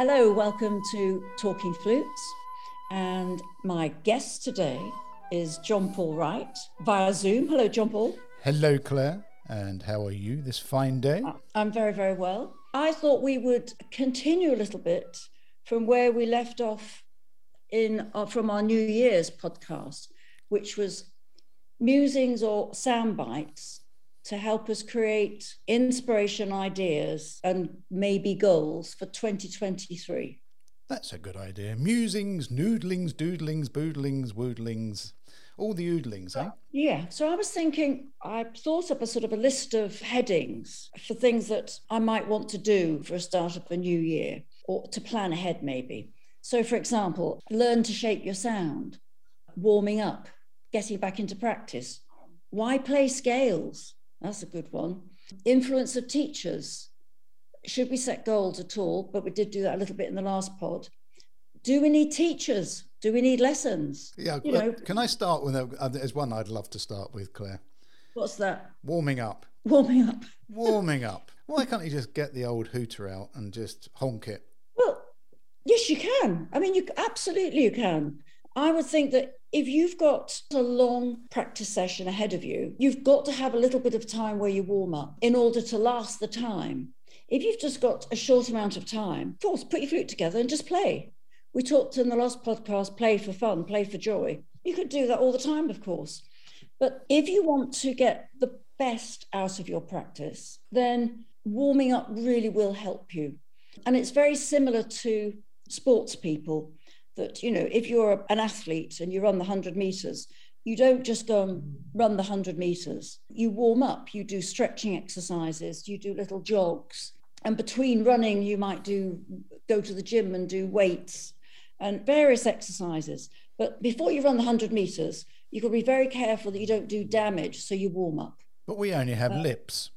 Hello, welcome to Talking Flutes, and my guest today is John Paul Wright via Zoom. Hello, John Paul. Hello, Claire, and how are you this fine day? I'm very, very well. I thought we would continue a little bit from where we left off from our New Year's podcast, which was musings or sound bites to help us create inspiration, ideas, and maybe goals for 2023. That's a good idea. Musings, noodlings, doodlings, boodlings, woodlings, all the oodlings, eh? Yeah. So I was thinking, I thought up a sort of a list of headings for things that I might want to do for a start of a new year, or to plan ahead maybe. So for example, learn to shape your sound, warming up, getting back into practice. Why play scales? That's a good one. Influence of teachers. Should we set goals at all? But we did do that a little bit in the last pod. Do we need teachers? Do we need lessons? Yeah, well, can I start with, there's one I'd love to start with, Claire. What's that? Warming up. Warming up. Warming up. Why can't you just get the old hooter out and just honk it? Well, yes, you can. I mean, you can. I would think that if you've got a long practice session ahead of you, you've got to have a little bit of time where you warm up in order to last the time. If you've just got a short amount of time, of course, put your flute together and just play. We talked in the last podcast, play for fun, play for joy. You could do that all the time, of course. But if you want to get the best out of your practice, then warming up really will help you. And it's very similar to sports people. That, if you're an athlete and you run the 100 metres, you don't just go and run the 100 metres. You warm up, you do stretching exercises, you do little jogs. And between running, you might go to the gym and do weights and various exercises. But before you run the 100 metres, you've got to be very careful that you don't do damage, so you warm up. But we only have lips.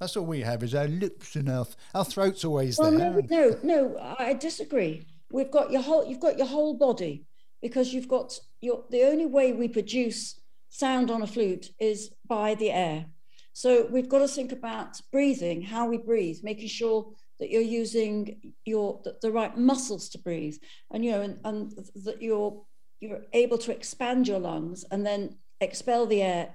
That's all we have is our lips and our throat's always there. No, I disagree. You've got your whole body, because the only way we produce sound on a flute is by the air. So we've got to think about breathing, how we breathe, making sure that you're using the right muscles to breathe, and that you're able to expand your lungs and then expel the air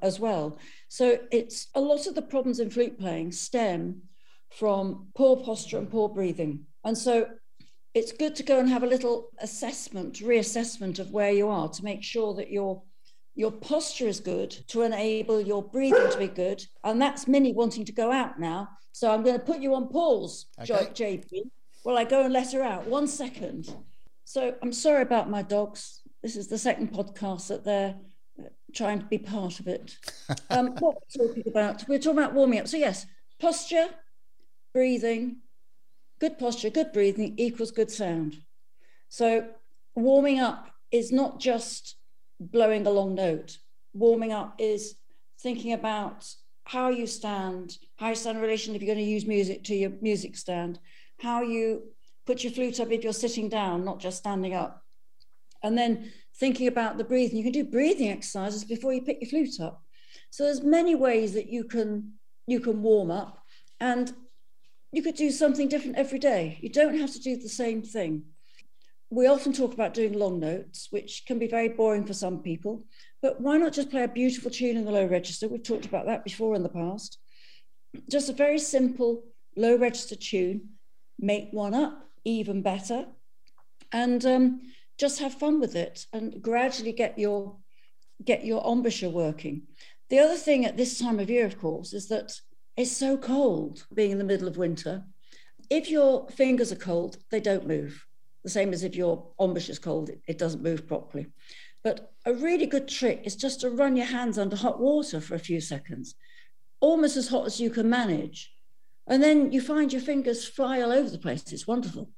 as well. So it's a lot of the problems in flute playing stem from poor posture and poor breathing, and so. It's good to go and have a little reassessment of where you are to make sure that your posture is good, to enable your breathing to be good. And that's Minnie wanting to go out now. So I'm going to put you on pause, okay. JP, while I go and let her out. 1 second. So I'm sorry about my dogs. This is the second podcast that they're trying to be part of it. What we're talking about? We're talking about warming up. So yes, posture, breathing. Good posture, good breathing equals good sound. So warming up is not just blowing a long note. Warming up is thinking about how you stand in relation, if you're going to use music, to your music stand, how you put your flute up if you're sitting down, not just standing up. And then thinking about the breathing. You can do breathing exercises before you pick your flute up. So there's many ways that you can warm up, and you could do something different every day. You don't have to do the same thing. We often talk about doing long notes, which can be very boring for some people, but why not just play a beautiful tune in the low register? We've talked about that before in the past. Just a very simple low register tune, make one up even better, and just have fun with it and gradually get your embouchure working. The other thing at this time of year, of course, is that it's so cold, being in the middle of winter. If your fingers are cold, they don't move. The same as if your embouchure is cold, it doesn't move properly. But a really good trick is just to run your hands under hot water for a few seconds, almost as hot as you can manage. And then you find your fingers fly all over the place. It's wonderful.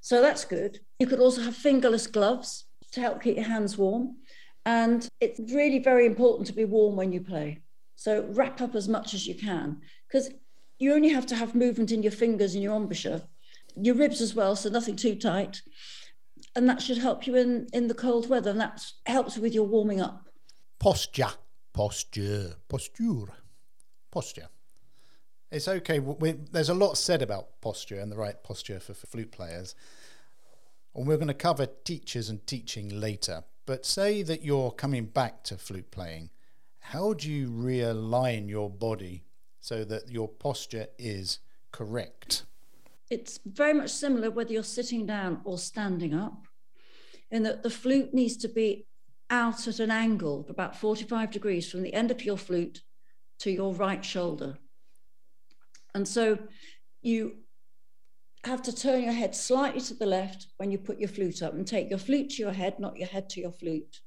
So that's good. You could also have fingerless gloves to help keep your hands warm. And it's really very important to be warm when you play. So wrap up as much as you can, because you only have to have movement in your fingers and your embouchure, your ribs as well, so nothing too tight. And that should help you in the cold weather, and that helps with your warming up. Posture. It's okay. There's a lot said about posture and the right posture for flute players. And we're going to cover teachers and teaching later. But say that you're coming back to flute playing. How do you realign your body so that your posture is correct? It's very much similar whether you're sitting down or standing up, in that the flute needs to be out at an angle of about 45 degrees from the end of your flute to your right shoulder. And so you have to turn your head slightly to the left when you put your flute up and take your flute to your head, not your head to your flute.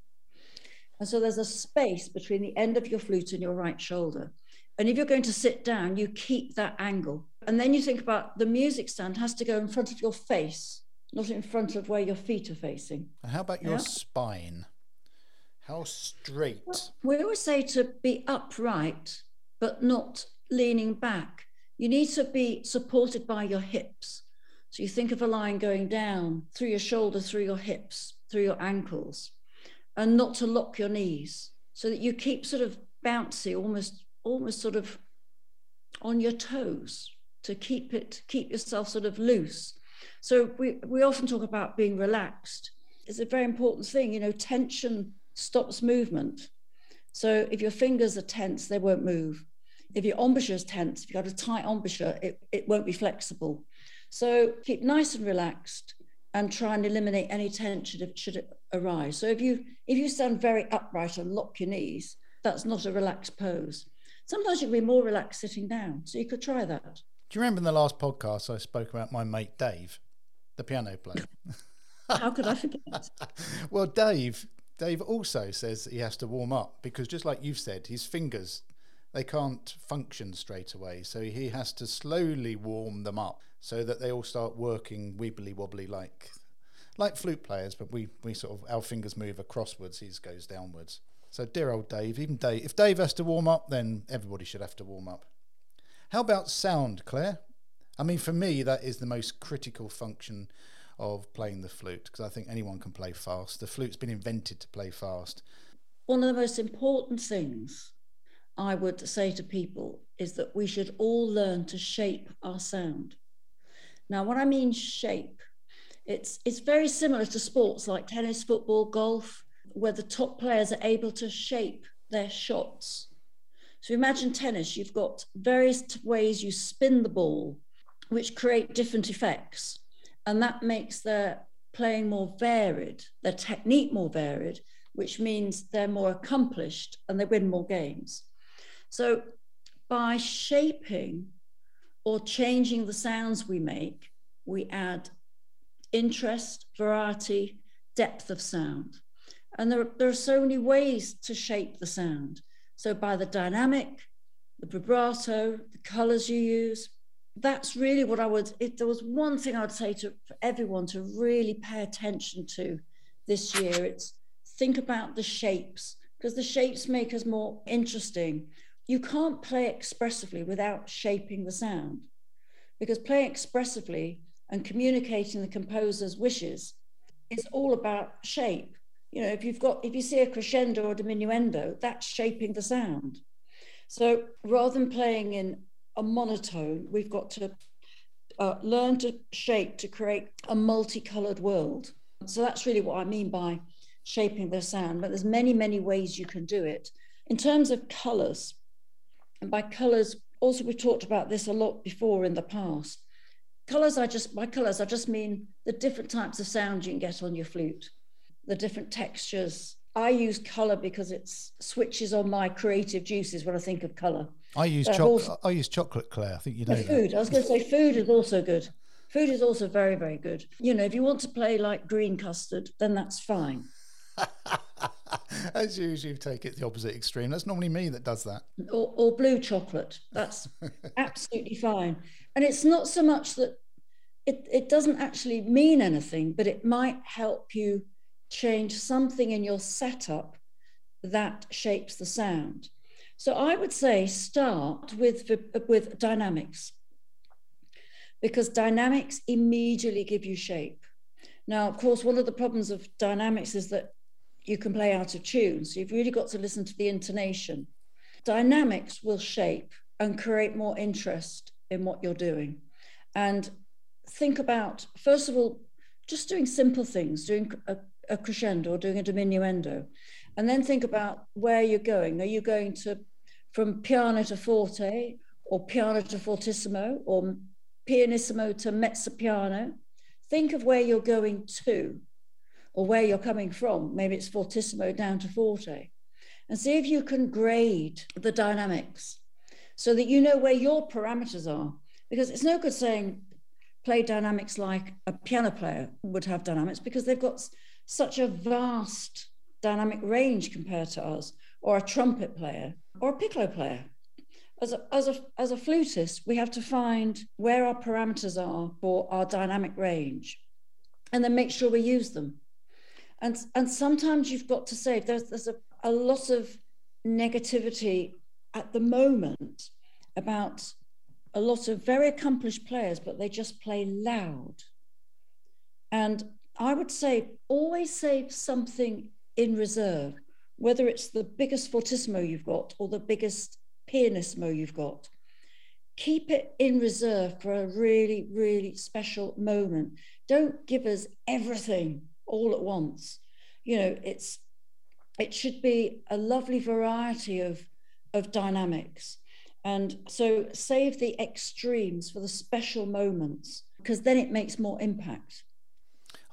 And so there's a space between the end of your flute and your right shoulder. And if you're going to sit down, you keep that angle. And then you think about the music stand has to go in front of your face, not in front of where your feet are facing. And how about your spine? How straight? Well, we always say to be upright, but not leaning back. You need to be supported by your hips. So you think of a line going down through your shoulder, through your hips, through your ankles, and not to lock your knees, so that you keep sort of bouncy, almost sort of on your toes, to keep yourself sort of loose. So we often talk about being relaxed. It's a very important thing, you know, tension stops movement. So if your fingers are tense, they won't move. If your embouchure is tense, if you've got a tight embouchure, it won't be flexible. So keep nice and relaxed and try and eliminate any tension if it should arise. So if you stand very upright and lock your knees, that's not a relaxed pose. Sometimes you can be more relaxed sitting down, so you could try that. Do you remember in the last podcast I spoke about my mate Dave, the piano player? How could I forget? Well, Dave also says that he has to warm up because, just like you've said, his fingers, they can't function straight away. So he has to slowly warm them up so that they all start working wibbly wobbly like flute players, but we sort of, our fingers move acrosswards, his goes downwards. So dear old Dave, even Dave, if Dave has to warm up, then everybody should have to warm up. How about sound, Claire? I mean, for me, that is the most critical function of playing the flute, because I think anyone can play fast. The flute's been invented to play fast. One of the most important things I would say to people is that we should all learn to shape our sound. Now, what I mean shape, it's very similar to sports like tennis, football, golf, where the top players are able to shape their shots. So imagine tennis, you've got various ways you spin the ball, which create different effects. And that makes their playing more varied, their technique more varied, which means they're more accomplished and they win more games. So by shaping or changing the sounds we make, we add interest, variety, depth of sound. And there are so many ways to shape the sound. So by the dynamic, the vibrato, the colors you use, that's really what I would, if there was one thing I'd say to for everyone to really pay attention to this year, it's think about the shapes, because the shapes make us more interesting. You can't play expressively without shaping the sound, because playing expressively and communicating the composer's wishes is all about shape. You know, if you see a crescendo or diminuendo, that's shaping the sound. So rather than playing in a monotone, we've got to learn to shape to create a multicolored world. So that's really what I mean by shaping the sound, but there's many, many ways you can do it. In terms of colors, and by colors, also we've talked about this a lot before in the past. By colors, I just mean the different types of sound you can get on your flute, the different textures. I use color because it switches on my creative juices when I think of color. I use chocolate, Claire. I think you know that. Food. I was going to say food is also good. Food is also very, very good. You know, if you want to play like green custard, then that's fine. As usual, you take it the opposite extreme. That's normally me that does that. Or blue chocolate. That's absolutely fine. And it's not so much that it doesn't actually mean anything, but it might help you change something in your setup that shapes the sound. So I would say start with dynamics, because dynamics immediately give you shape. Now, of course, one of the problems of dynamics is that you can play out of tune. So you've really got to listen to the intonation. Dynamics will shape, and create more interest in what you're doing. And think about, first of all, just doing simple things, doing a crescendo or doing a diminuendo, and then think about where you're going. Are you going to from piano to forte, or piano to fortissimo, or pianissimo to mezzo piano? Think of where you're going to, or where you're coming from. Maybe it's fortissimo down to forte, and see if you can grade the dynamics so that you know where your parameters are. Because it's no good saying play dynamics like a piano player would have dynamics, because they've got such a vast dynamic range compared to us, or a trumpet player, or a piccolo player. As a flutist, we have to find where our parameters are for our dynamic range, and then make sure we use them. And sometimes you've got to say, there's a lot of negativity at the moment about a lot of very accomplished players, but they just play loud. And I would say, always save something in reserve, whether it's the biggest fortissimo you've got or the biggest pianissimo you've got. Keep it in reserve for a really, really special moment. Don't give us everything all at once. You know, it should be a lovely variety of dynamics. And so save the extremes for the special moments, because then it makes more impact.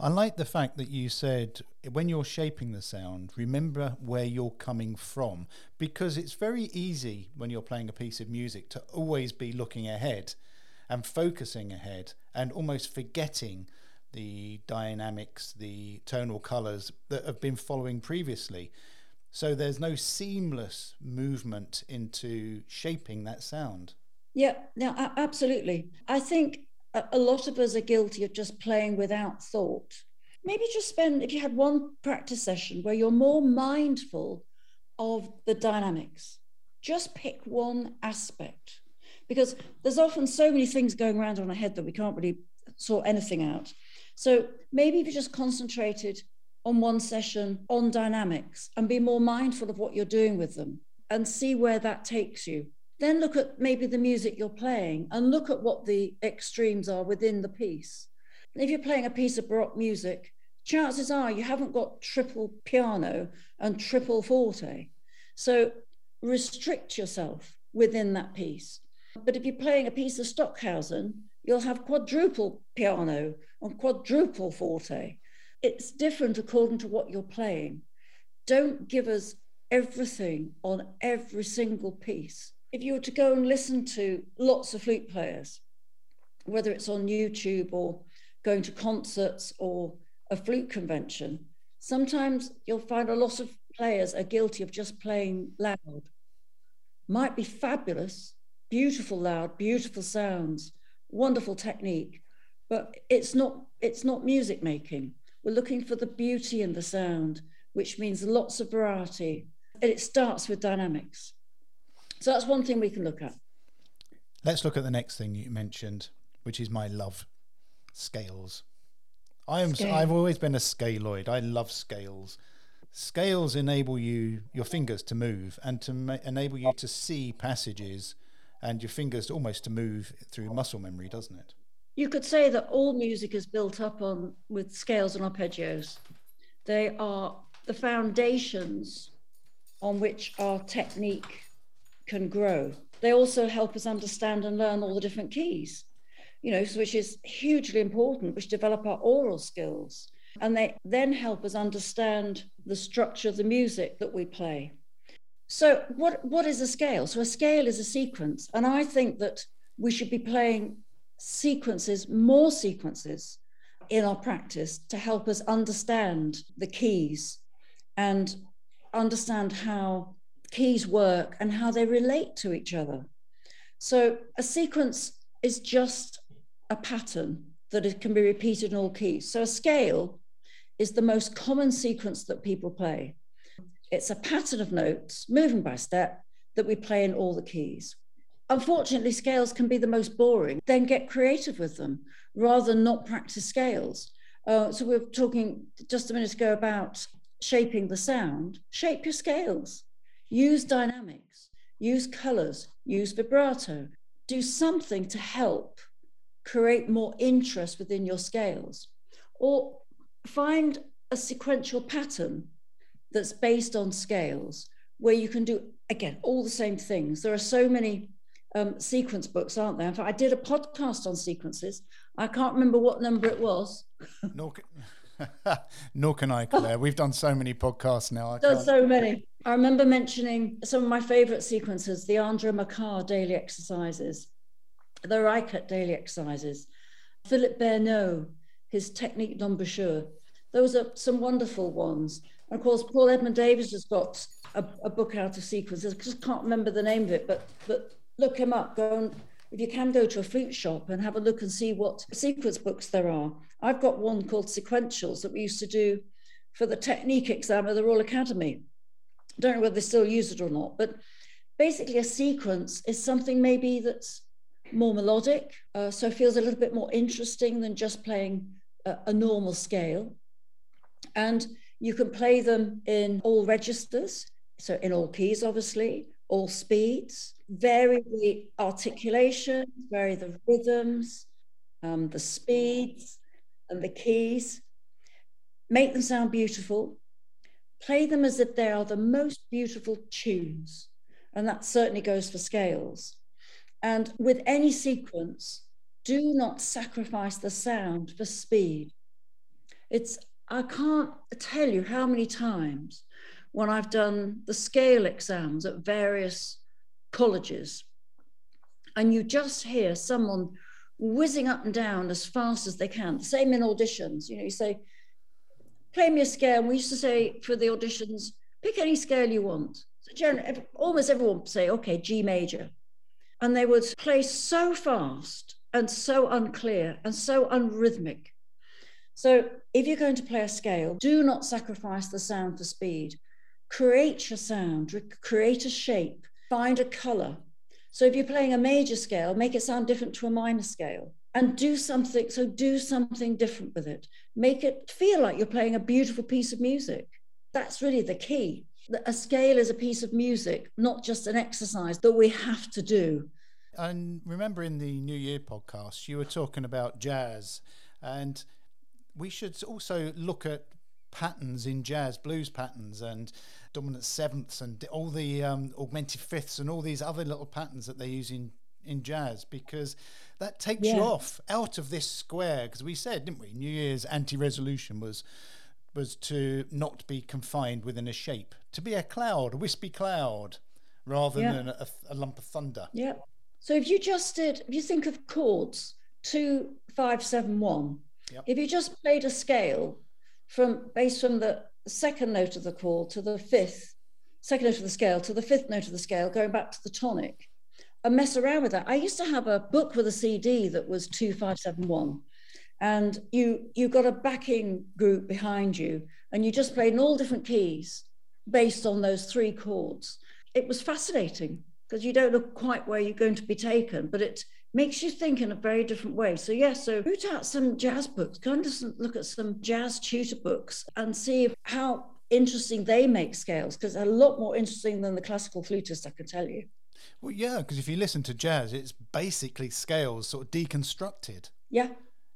I like the fact that you said, when you're shaping the sound, remember where you're coming from, because it's very easy when you're playing a piece of music to always be looking ahead and focusing ahead and almost forgetting the dynamics, the tonal colours that have been following previously. So there's no seamless movement into shaping that sound. Yeah, no, absolutely. I think a lot of us are guilty of just playing without thought. Maybe just spend, if you had one practice session where you're more mindful of the dynamics, just pick one aspect, because there's often so many things going around on our head that we can't really sort anything out. So maybe if you just concentrated on one session on dynamics and be more mindful of what you're doing with them and see where that takes you. Then look at maybe the music you're playing and look at what the extremes are within the piece. If you're playing a piece of Baroque music, chances are you haven't got triple piano and triple forte. So restrict yourself within that piece. But if you're playing a piece of Stockhausen, you'll have quadruple piano and quadruple forte. It's different according to what you're playing. Don't give us everything on every single piece. If you were to go and listen to lots of flute players, whether it's on YouTube or going to concerts or a flute convention, sometimes you'll find a lot of players are guilty of just playing loud. Might be fabulous, beautiful loud, beautiful sounds, wonderful technique, but it's not music making. We're looking for the beauty in the sound, which means lots of variety, and it starts with dynamics. So that's one thing we can look at. Let's look at the next thing you mentioned, which is my love, scales. I've always been a scaloid. I love scales. Scales enable your fingers to move and to enable you to see passages, and your fingers almost to move through muscle memory, doesn't it? You could say that all music is built up on with scales and arpeggios. They are the foundations on which our technique can grow. They also help us understand and learn all the different keys, you know, which is hugely important, which develop our oral skills. And they then help us understand the structure of the music that we play. So what is a scale? So a scale is a sequence. And I think that we should be playing more sequences in our practice to help us understand the keys and understand how keys work and how they relate to each other. So a sequence is just a pattern that it can be repeated in all keys. So a scale is the most common sequence that people play. It's a pattern of notes, moving by step, that we play in all the keys. Unfortunately, scales can be the most boring. Then get creative with them rather than not practice scales. So we were talking just a minute ago about shaping the sound. Shape your scales. Use dynamics. use colors, use vibrato, do something to help create more interest within your scales, or find a sequential pattern that's based on scales where you can do, again, all the same things. There are so many sequence books, aren't there? In fact, I did a podcast on sequences. I can't remember what number it was. Nor can I, Claire. We've done so many podcasts now. There's so many. I remember mentioning some of my favorite sequences, the Andre Macar daily exercises, the Reichert daily exercises, Philippe Berneau, his technique d'embouchure. Those are some wonderful ones. And of course, Paul Edmund Davis has got a book out of sequences. I just can't remember the name of it, but look him up. Go and, if you can, go to a flute shop and have a look and see what sequence books there are. I've got one called Sequentials that we used to do for the technique exam at the Royal Academy. I don't know whether they still use it or not, but basically a sequence is something maybe that's more melodic, so feels a little bit more interesting than just playing a normal scale. And you can play them in all registers, so in all keys, obviously, all speeds, vary the articulations, vary the rhythms, the speeds and the keys, make them sound beautiful, play them as if they are the most beautiful tunes. And that certainly goes for scales. And with any sequence, do not sacrifice the sound for speed. I can't tell you how many times when I've done the scale exams at various colleges, and you just hear someone whizzing up and down as fast as they can. Same in auditions, you know, you say, play me a scale. And we used to say for the auditions, pick any scale you want. So generally, almost everyone would say, okay, G major. And they would play so fast and so unclear and so unrhythmic. So if you're going to play a scale, do not sacrifice the sound for speed. Create your sound, create a shape, find a color. So if you're playing a major scale, make it sound different to a minor scale and do something different with it. Make it feel like you're playing a beautiful piece of music. That's really the key. A scale is a piece of music, not just an exercise that we have to do. And remember in the New Year podcast, you were talking about jazz, and we should also look at patterns in jazz, blues patterns and dominant sevenths and all the augmented fifths and all these other little patterns that they use in jazz, because that takes you out of this square. Because we said, didn't we, New Year's anti-resolution was to not be confined within a shape, to be a cloud, a wispy cloud, rather than a lump of thunder. Yeah. So if you think of chords, 2, 5, 7, 1, if you just played a scale based from the second note of the chord to the fifth, second note of the scale to the fifth note of the scale, going back to the tonic, and mess around with that. I used to have a book with a CD that was 2, 5, 7, 1. And you got a backing group behind you, and you just played in all different keys based on those three chords. It was fascinating because you don't know quite where you're going to be taken, but it makes you think in a very different way. So so root out some jazz books, go and just look at some jazz tutor books and see how interesting they make scales, because they're a lot more interesting than the classical flutist, I can tell you. Well, yeah, because if you listen to jazz, it's basically scales sort of deconstructed. Yeah.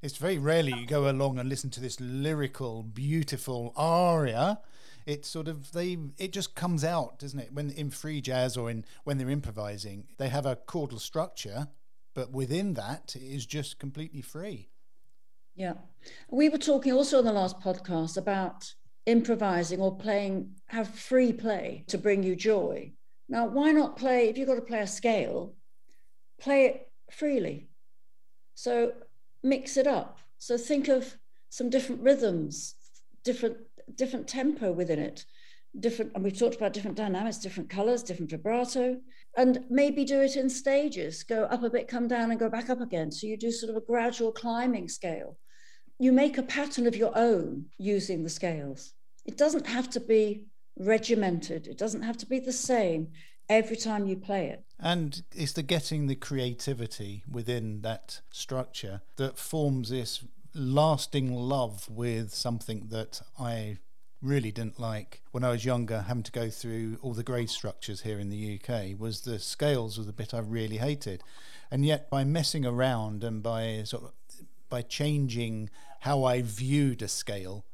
It's very rarely you go along and listen to this lyrical, beautiful aria. It's sort of it just comes out, doesn't it? When in free jazz or when they're improvising, they have a chordal structure, but within that, it is just completely free. Yeah, we were talking also on the last podcast about improvising or have free play to bring you joy. Now, why not play? If you've got to play a scale, play it freely. So mix it up. So think of some different rhythms, different tempo within it, and we've talked about different dynamics, different colors, different vibrato, and maybe do it in stages, go up a bit, come down and go back up again. So you do sort of a gradual climbing scale. You make a pattern of your own using the scales. It doesn't have to be regimented. It doesn't have to be the same every time you play it. And it's getting the creativity within that structure that forms this lasting love with something that I really didn't like when I was younger, having to go through all the grade structures here in the UK, was the scales was the bit I really hated. And yet by messing around and by sort of by changing how I viewed a scale,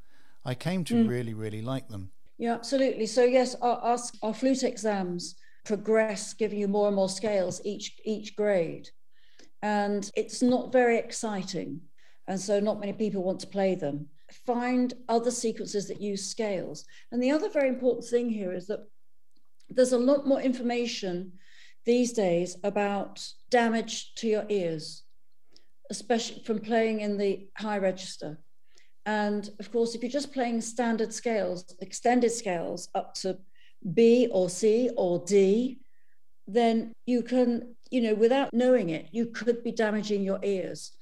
I came to really, really like them. Yeah, absolutely. So yes, our flute exams progress, giving you more and more scales each grade. And it's not very exciting. And so not many people want to play them. Find other sequences that use scales. And the other very important thing here is that there's a lot more information these days about damage to your ears, especially from playing in the high register. And of course, if you're just playing standard scales, extended scales up to B or C or D, then you can, you know, without knowing it, you could be damaging your ears.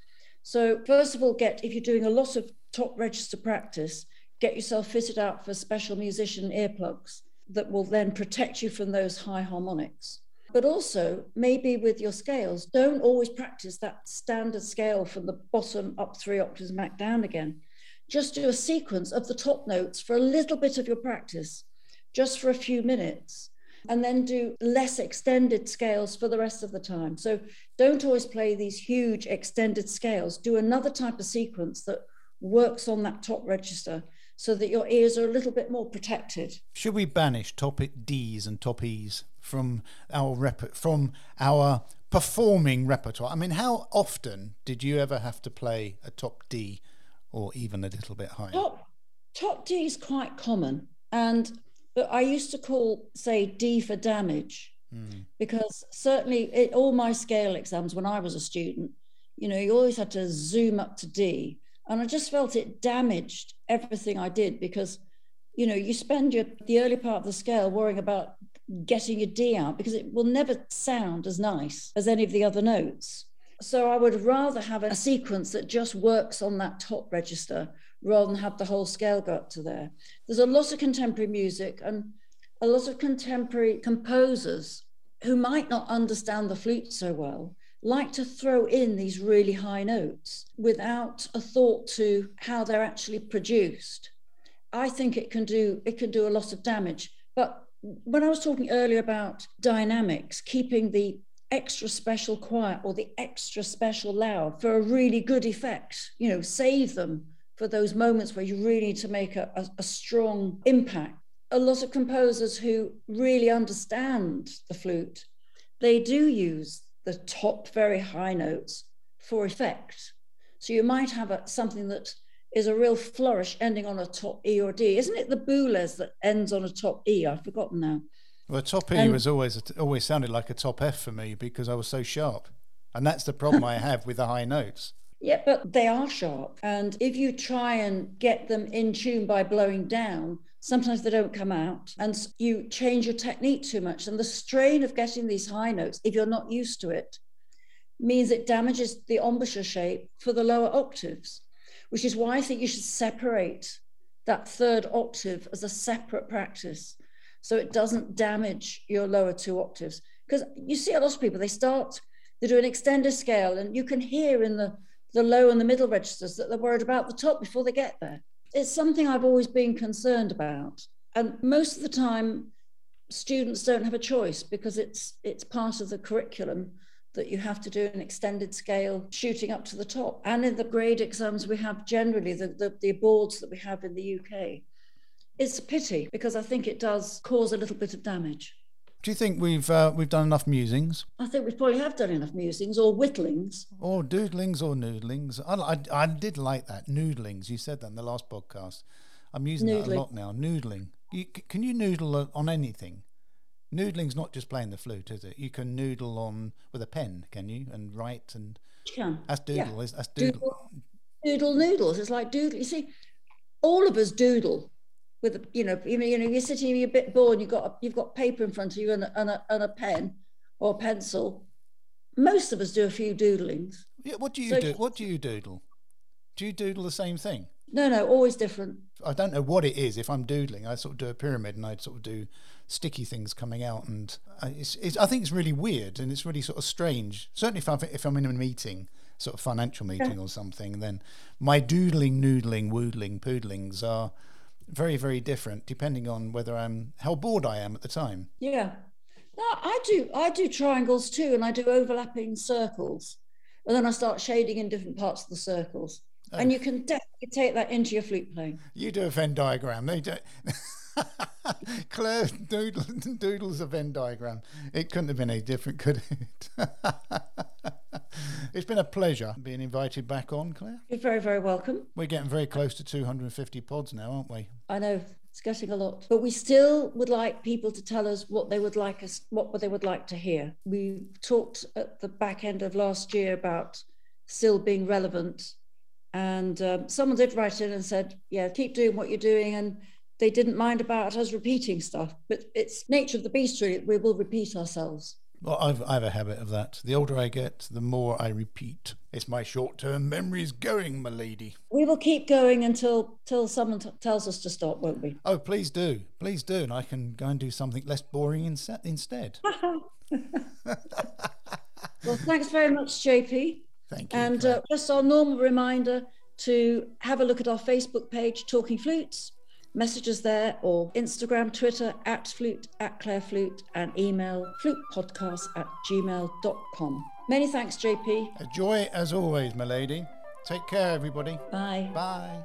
So first of all, if you're doing a lot of top register practice, get yourself fitted out for special musician earplugs that will then protect you from those high harmonics. But also, maybe with your scales, don't always practice that standard scale from the bottom up 3 octaves and back down again. Just do a sequence of the top notes for a little bit of your practice, just for a few minutes, and then do less extended scales for the rest of the time. So don't always play these huge extended scales. Do another type of sequence that works on that top register so that your ears are a little bit more protected. Should we banish top Ds and top Es from our performing repertoire? I mean, how often did you ever have to play a top D or even a little bit higher? Top D is quite common, but I used to call, say, D for damage, because certainly all my scale exams when I was a student, you know, you always had to zoom up to D, and I just felt it damaged everything I did because, you know, you spend the early part of the scale worrying about getting your D out because it will never sound as nice as any of the other notes. So I would rather have a sequence that just works on that top register rather than have the whole scale go up to there. There's a lot of contemporary music and a lot of contemporary composers who might not understand the flute so well like to throw in these really high notes without a thought to how they're actually produced. I think it can do a lot of damage. But when I was talking earlier about dynamics, keeping the extra special quiet or the extra special loud for a really good effect, you know, save them for those moments where you really need to make a strong impact. A lot of composers who really understand the flute, they do use the top very high notes for effect. So you might have something that is a real flourish ending on a top E or D. Isn't it the Boulez that ends on a top E? I've forgotten now. Well, top E was always sounded like a top F for me because I was so sharp. And that's the problem I have with the high notes. Yeah, but they are sharp. And if you try and get them in tune by blowing down, sometimes they don't come out and you change your technique too much. And the strain of getting these high notes, if you're not used to it, means it damages the embouchure shape for the lower octaves, which is why I think you should separate that third octave as a separate practice, so it doesn't damage your lower 2 octaves. Because you see a lot of people, they do an extended scale and you can hear in the low and the middle registers that they're worried about the top before they get there. It's something I've always been concerned about. And most of the time, students don't have a choice because it's part of the curriculum that you have to do an extended scale shooting up to the top. And in the grade exams we have generally, the boards that we have in the UK, it's a pity because I think it does cause a little bit of damage. Do you think we've done enough musings? I think we probably have done enough musings or whittlings. Or doodlings or noodlings. I did like that, noodlings. You said that in the last podcast. I'm using that a lot now, noodling. Can you noodle on anything? Noodling's not just playing the flute, is it? You can noodle on with a pen, can you? And write and... Yeah. That's doodle. Yeah. That's doodle. Doodle noodles. It's like doodle. You see, all of us doodle. With you're sitting, you're a bit bored. You've got paper in front of you and a pen or a pencil. Most of us do a few doodlings. Yeah. What do you doodle? Do you doodle the same thing? No, always different. I don't know what it is. If I'm doodling, I sort of do a pyramid and I sort of do sticky things coming out, and I think it's really weird and it's really sort of strange. Certainly, if I'm in a meeting, sort of financial meeting or something, then my doodling, noodling, woodling, poodlings are. very, very different depending on whether I'm, how bored I am at the time. Yeah. No, I do triangles too, and I do overlapping circles, and then I start shading in different parts of the circles. Oh. And you can definitely take that into your flute playing. You do a Venn diagram. They do. Claire doodles a Venn diagram. It couldn't have been any different, could it? It's been a pleasure being invited back on, Claire. You're very, very welcome. We're getting very close to 250 pods now, aren't we? I know, it's getting a lot. But we still would like people to tell us what they would like us, what they would like to hear. We talked at the back end of last year about still being relevant, and someone did write in and said, yeah, keep doing what you're doing, and they didn't mind about us repeating stuff, but it's nature of the beast, really. We will repeat ourselves. Well, I have a habit of that. The older I get, the more I repeat. It's my short-term memories going, my lady. We will keep going until someone tells us to stop, won't we? Oh, please do. Please do, and I can go and do something less boring instead. Well, thanks very much, JP. Thank you. And just our normal reminder to have a look at our Facebook page, Talking Flutes. Messages there, or Instagram, Twitter, @flute@claireflute, and email flutepodcast@gmail.com. Many thanks, JP. A joy as always, my lady. Take care, everybody. Bye. Bye.